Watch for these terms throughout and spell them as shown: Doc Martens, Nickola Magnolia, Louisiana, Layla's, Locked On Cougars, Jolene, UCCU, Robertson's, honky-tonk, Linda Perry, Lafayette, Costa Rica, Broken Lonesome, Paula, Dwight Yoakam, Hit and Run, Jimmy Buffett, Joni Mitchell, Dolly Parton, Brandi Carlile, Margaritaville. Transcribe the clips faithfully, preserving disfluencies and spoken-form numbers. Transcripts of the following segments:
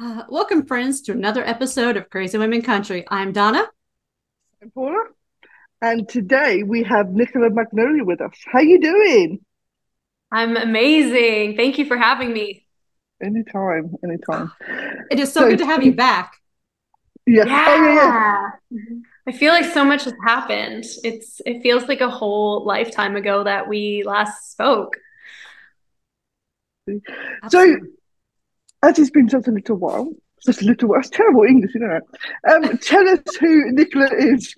Uh, welcome, friends, to another episode of Crazy Women Country. I'm Donna. I'm Paula. And today we have Nickola Magnolia with us. How you doing? I'm amazing. Thank you for having me. Anytime, anytime. It is so, so good to have you back. Yeah. Yeah. Oh, yeah. I feel like so much has happened. It's It feels like a whole lifetime ago that we last spoke. So, absolutely. As it's been such a little while, such a little while, it's terrible English, you know. Um, tell us who Nickola is.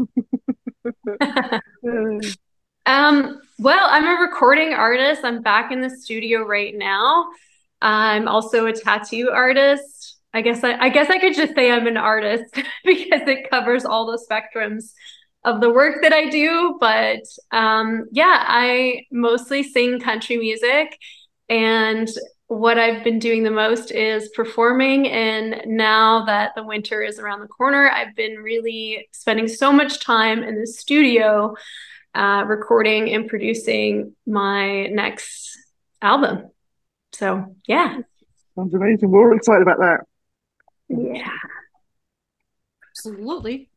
um. Well, I'm a recording artist. I'm back in the studio right now. I'm also a tattoo artist. I guess I, I guess I could just say I'm an artist because it covers all the spectrums of the work that I do. But um, yeah, I mostly sing country music, and what I've been doing the most is performing. And now that the winter is around the corner, I've been really spending so much time in the studio Uh, recording and producing my next album. So, yeah. Sounds amazing. We're all excited about that. Yeah. Absolutely.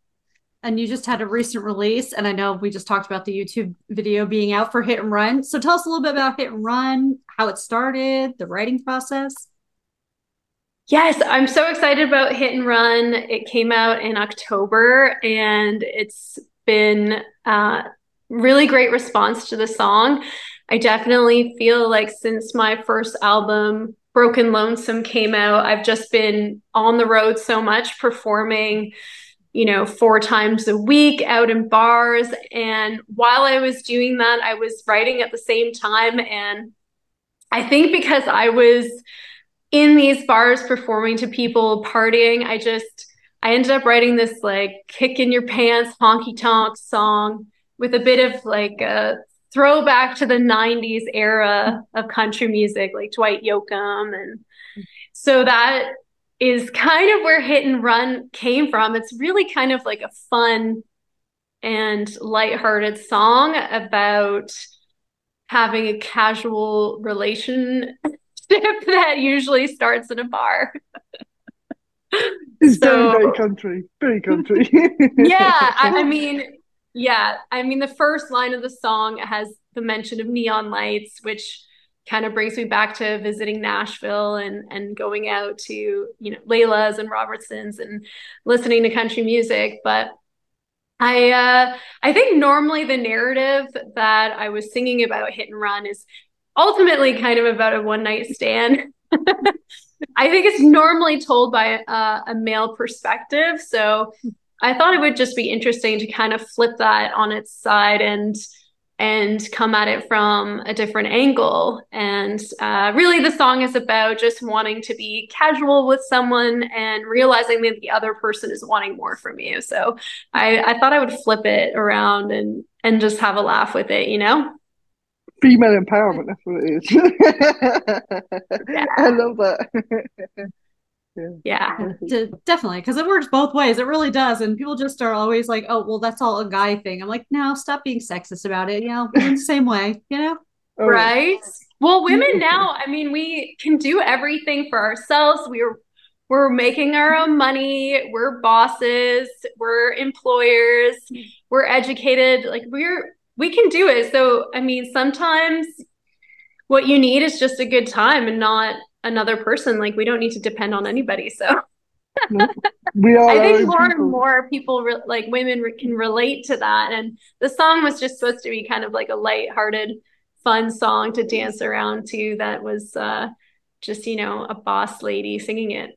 And you just had a recent release, and I know we just talked about the YouTube video being out for Hit and Run. So tell us a little bit about Hit and Run, how it started, the writing process. Yes, I'm so excited about Hit and Run. It came out in October, and it's been uh really great response to the song. I definitely feel like since my first album, Broken Lonesome, came out, I've just been on the road so much, performing, you know, four times a week out in bars. And while I was doing that, I was writing at the same time. And I think because I was in these bars performing to people, partying, I just, I ended up writing this like kick in your pants, honky tonk song with a bit of like a throwback to the nineties era of country music, like Dwight Yoakam. And so that is kind of where Hit and Run came from. It's really kind of like a fun and lighthearted song about having a casual relationship that usually starts in a bar. It's so, very, very country, very country. Yeah, I mean... Yeah, I mean, the first line of the song has the mention of neon lights, which kind of brings me back to visiting Nashville and, and going out to, you know, Layla's and Robertson's and listening to country music. But I uh, I think normally the narrative that I was singing about Hit and Run is ultimately kind of about a one-night stand. I think it's normally told by uh, a male perspective, so I thought it would just be interesting to kind of flip that on its side and and come at it from a different angle. And uh, really, the song is about just wanting to be casual with someone and realizing that the other person is wanting more from you. So I, I thought I would flip it around and, and just have a laugh with it, you know? Female empowerment, that's what it is. Yeah. I love that. Yeah, yeah, definitely, because it works both ways. It really does. And people just are always like, oh, well, that's all a guy thing. I'm like, no, stop being sexist about it. You know, we're in the same way, you know? Oh. Right. Well, women now, I mean, we can do everything for ourselves. We're we're making our own money. We're bosses. We're employers. We're educated. Like we're we can do it. So, I mean, sometimes what you need is just a good time and not another person. Like we don't need to depend on anybody. So we are I think more people. and more people re- like women re- can relate to that. And the song was just supposed to be kind of like a lighthearted, fun song to dance around to. That was uh, just, you know, a boss lady singing it.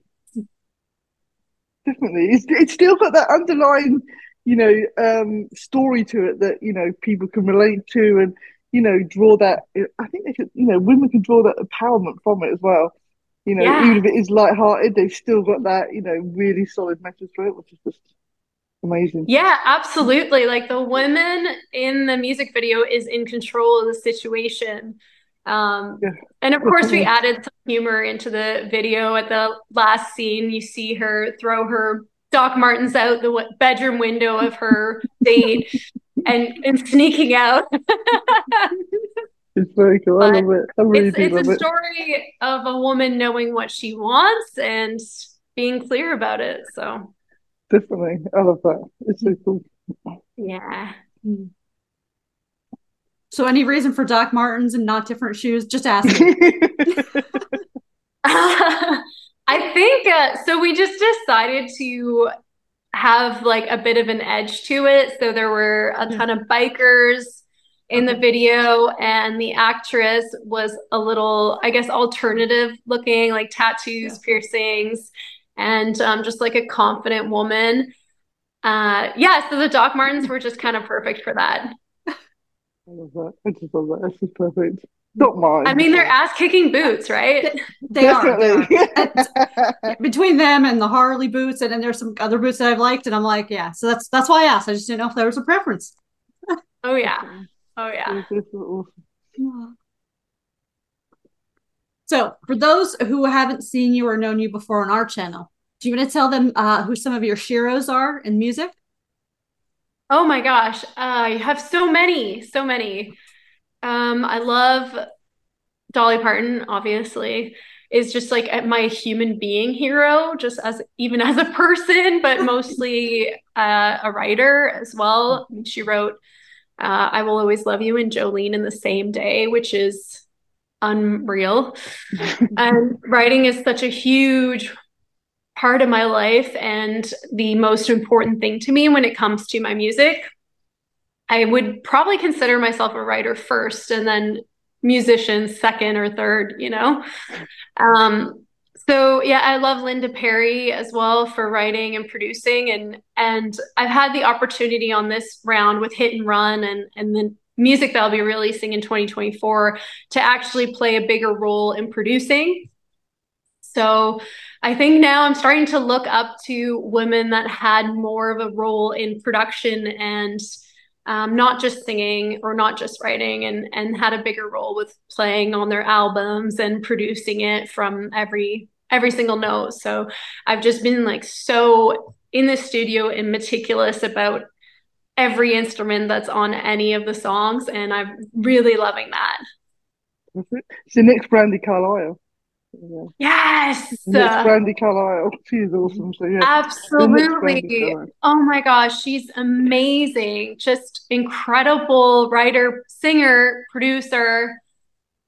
Definitely. It's, it's still got that underlying, you know, um, story to it that, you know, people can relate to and, you know, draw that. I think they could, you know, women can draw that empowerment from it as well. You know, yeah. even if it is lighthearted, they've still got that, you know, really solid message to it, which is just amazing. Yeah, absolutely. Like, the woman in the music video is in control of the situation. Um, yeah. And of course, we added some humor into the video. At the last scene, you see her throw her Doc Martens out the w- bedroom window of her date and, and sneaking out. It's very cool. I love it. I really it's it's love a story it. of a woman knowing what she wants and being clear about it. So definitely, I love that. It's so cool. Yeah. So, any reason for Doc Martens and not different shoes? Just ask. uh, I think uh, so. We just decided to have like a bit of an edge to it. So there were a ton of bikers in the video, and the actress was a little, I guess, alternative looking, like tattoos, yeah. piercings, and um, just like a confident woman. Uh, yeah, so the Doc Martens were just kind of perfect for that. I love that. I just love that. This is perfect. Not mine. I mean, they're ass-kicking boots, right? They Definitely. are. They are. Between them and the Harley boots, and then there's some other boots that I've liked, and I'm like, yeah. So that's that's why I asked. I just didn't know if there was a preference. Oh, yeah. Oh, yeah. So for those who haven't seen you or known you before on our channel, do you want to tell them uh, who some of your sheroes are in music? Oh, my gosh. Uh, you have so many, so many. Um, I love Dolly Parton, obviously, is just like my human being hero, just as even as a person, but mostly uh, a writer as well. She wrote Uh, I Will Always Love You and Jolene in the same day, which is unreal. And writing is such a huge part of my life and the most important thing to me when it comes to my music. I would probably consider myself a writer first and then musician second or third, you know? Um, so yeah, I love Linda Perry as well for writing and producing. And and I've had the opportunity on this round with Hit and Run and, and the music that I'll be releasing in twenty twenty-four to actually play a bigger role in producing. So I think now I'm starting to look up to women that had more of a role in production and um, not just singing or not just writing and, and had a bigger role with playing on their albums and producing it from every every single note. So I've just been like so in the studio and meticulous about every instrument that's on any of the songs. And I'm really loving that. So next, Brandi Carlile. Yeah. Yes. Next, Brandi Carlile. She is awesome. So yeah. Absolutely. Oh my gosh. She's amazing. Just incredible writer, singer, producer.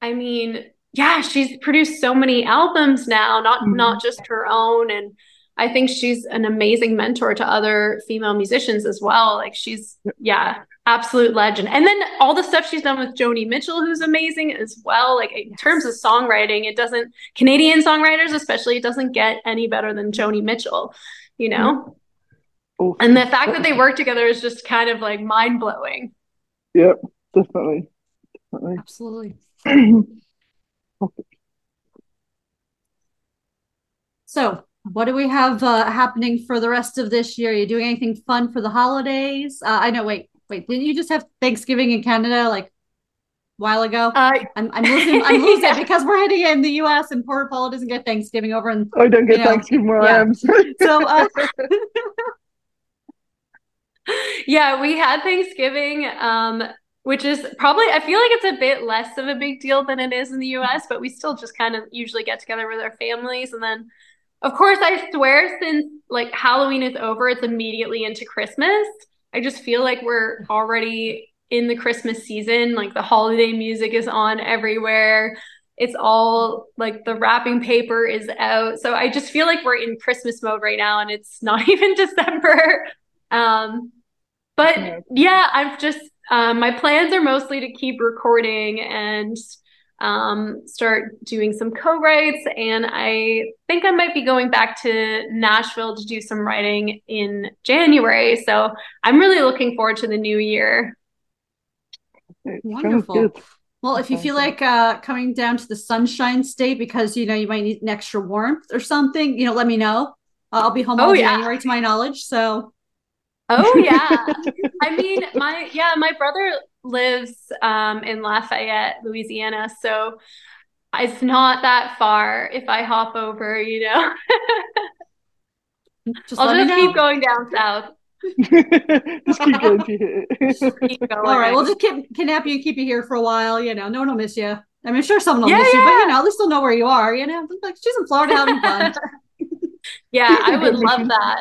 I mean, yeah, she's produced so many albums now, not mm-hmm. not just her own. And I think she's an amazing mentor to other female musicians as well. Like she's, yeah, absolute legend. And then all the stuff she's done with Joni Mitchell, who's amazing as well. Like in terms of songwriting, it doesn't, Canadian songwriters especially, it doesn't get any better than Joni Mitchell, you know? Mm-hmm. And the fact that they work together is just kind of like mind blowing. Yep, definitely. definitely. Absolutely. So what do we have uh, happening for the rest of this year? Are you doing anything fun for the holidays? Uh, I know, wait, wait, didn't you just have Thanksgiving in Canada like a while ago? Uh, I'm, I'm losing, I'm losing yeah. because we're hitting in the U S and poor Paula doesn't get Thanksgiving over. And I don't get you know, Thanksgiving where yeah. I am. So, uh, yeah, we had Thanksgiving, um, which is probably, I feel like it's a bit less of a big deal than it is in the U S, but we still just kind of usually get together with our families. And then, of course, I swear since like Halloween is over, it's immediately into Christmas. I just feel like we're already in the Christmas season. Like the holiday music is on everywhere. It's all like the wrapping paper is out. So I just feel like we're in Christmas mode right now and it's not even December. Um, but yeah, I've just, uh, my plans are mostly to keep recording and Um, start doing some co-writes, and I think I might be going back to Nashville to do some writing in January. So I'm really looking forward to the new year. Wonderful. Well, if you feel like uh, coming down to the Sunshine State because, you know, you might need an extra warmth or something, you know, let me know. I'll be home oh, all yeah. January to my knowledge. So. Oh, yeah. I mean, my, yeah, my brother lives um, in Lafayette, Louisiana. So it's not that far if I hop over, you know. just I'll just keep know. going down south. just keep going to keep going. All right, we'll just keep, kidnap you, keep you here for a while. You know, no one will miss you. I mean, sure, someone will yeah, miss yeah. you, but you know, at least they'll know where you are. You know, like she's in Florida having fun. Yeah, I would love that.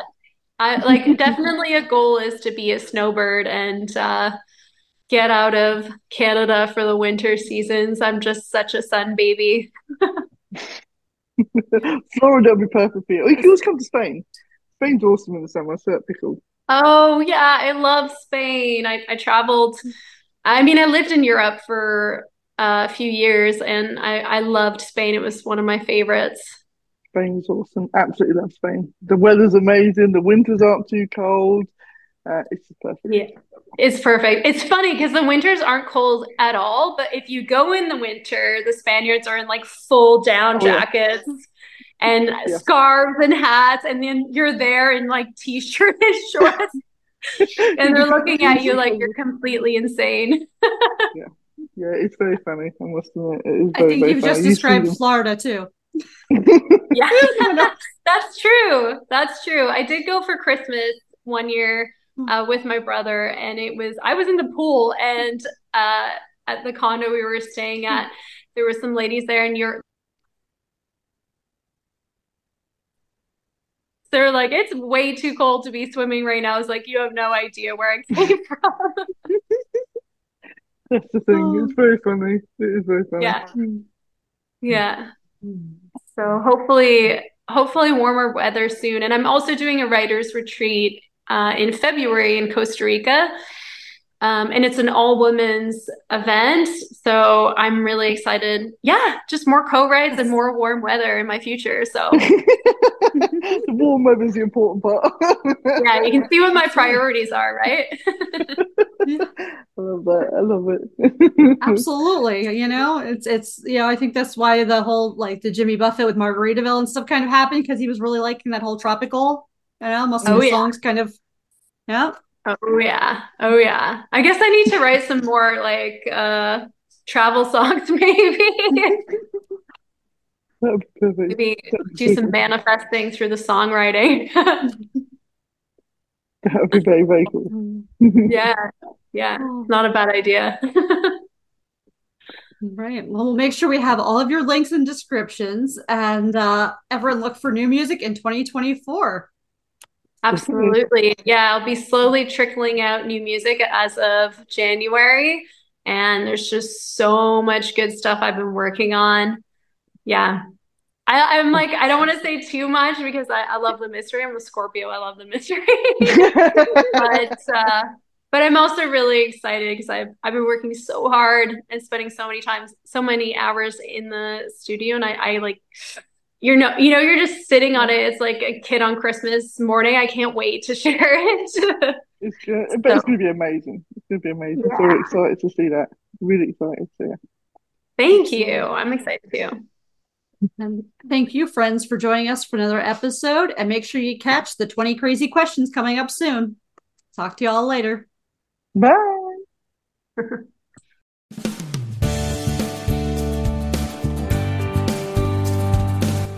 I like definitely a goal is to be a snowbird and uh, get out of Canada for the winter seasons. I'm just such a sun baby. Florida would be perfect for you. You can always come to Spain. Spain's awesome in the summer, so that'd be cool. Oh, yeah. I love Spain. I, I traveled. I mean, I lived in Europe for uh, a few years and I, I loved Spain. It was one of my favorites. Spain's awesome. Absolutely love Spain. The weather's amazing. The winters aren't too cold. Uh, it's perfect. Yeah, it's perfect. It's funny because the winters aren't cold at all. But if you go in the winter, the Spaniards are in like full down jackets. Oh, yeah. And yeah. scarves and hats, and then you're there in like t-shirt and shorts, and they're looking at you like you're completely insane. yeah, yeah, it's very funny. I must admit, it is very, I think very you've funny. just described you Florida too. yeah, that's, that's true. That's true. I did go for Christmas one year uh, with my brother, and it was I was in the pool, and uh, at the condo we were staying at, there were some ladies there, and you're. They're like, it's way too cold to be swimming right now. I was like, you have no idea where I came from. That's the thing. Um, it's very funny. It is very funny. Yeah. Yeah. So hopefully, hopefully warmer weather soon. And I'm also doing a writer's retreat uh, in February in Costa Rica. Um, and it's an all-women's event. So I'm really excited. Yeah, just more co-writes and more warm weather in my future. So the warm weather is the important part. yeah, you can see what my priorities are, right? I love that. I love it. Absolutely. You know, it's, it's, you know, I think that's why the whole, like the Jimmy Buffett with Margaritaville and stuff kind of happened because he was really liking that whole tropical, you know, most of oh, the yeah. songs kind of, yeah. Oh yeah. Oh yeah. I guess I need to write some more like uh travel songs maybe. maybe do some manifesting through the songwriting. That would be very, very cool. yeah. Yeah. It's not a bad idea. Right. Well, we'll make sure we have all of your links and descriptions and uh everyone look for new music in twenty twenty-four. Absolutely. Yeah, I'll be slowly trickling out new music as of January. And there's just so much good stuff I've been working on. Yeah. I, I'm like, I don't want to say too much because I, I love the mystery. I'm a Scorpio. I love the mystery. but uh, but I'm also really excited because I've, I've been working so hard and spending so many times, so many hours in the studio. And I, I like... You're no, you know, you're just sitting on it. It's like a kid on Christmas morning. I can't wait to share it. It's good. But so. It's going to be amazing. It's going to be amazing. Yeah. So we're excited to see that. Really excited to see it. Thank you. I'm excited too. And thank you, friends, for joining us for another episode. And make sure you catch the twenty Crazy Questions coming up soon. Talk to you all later. Bye.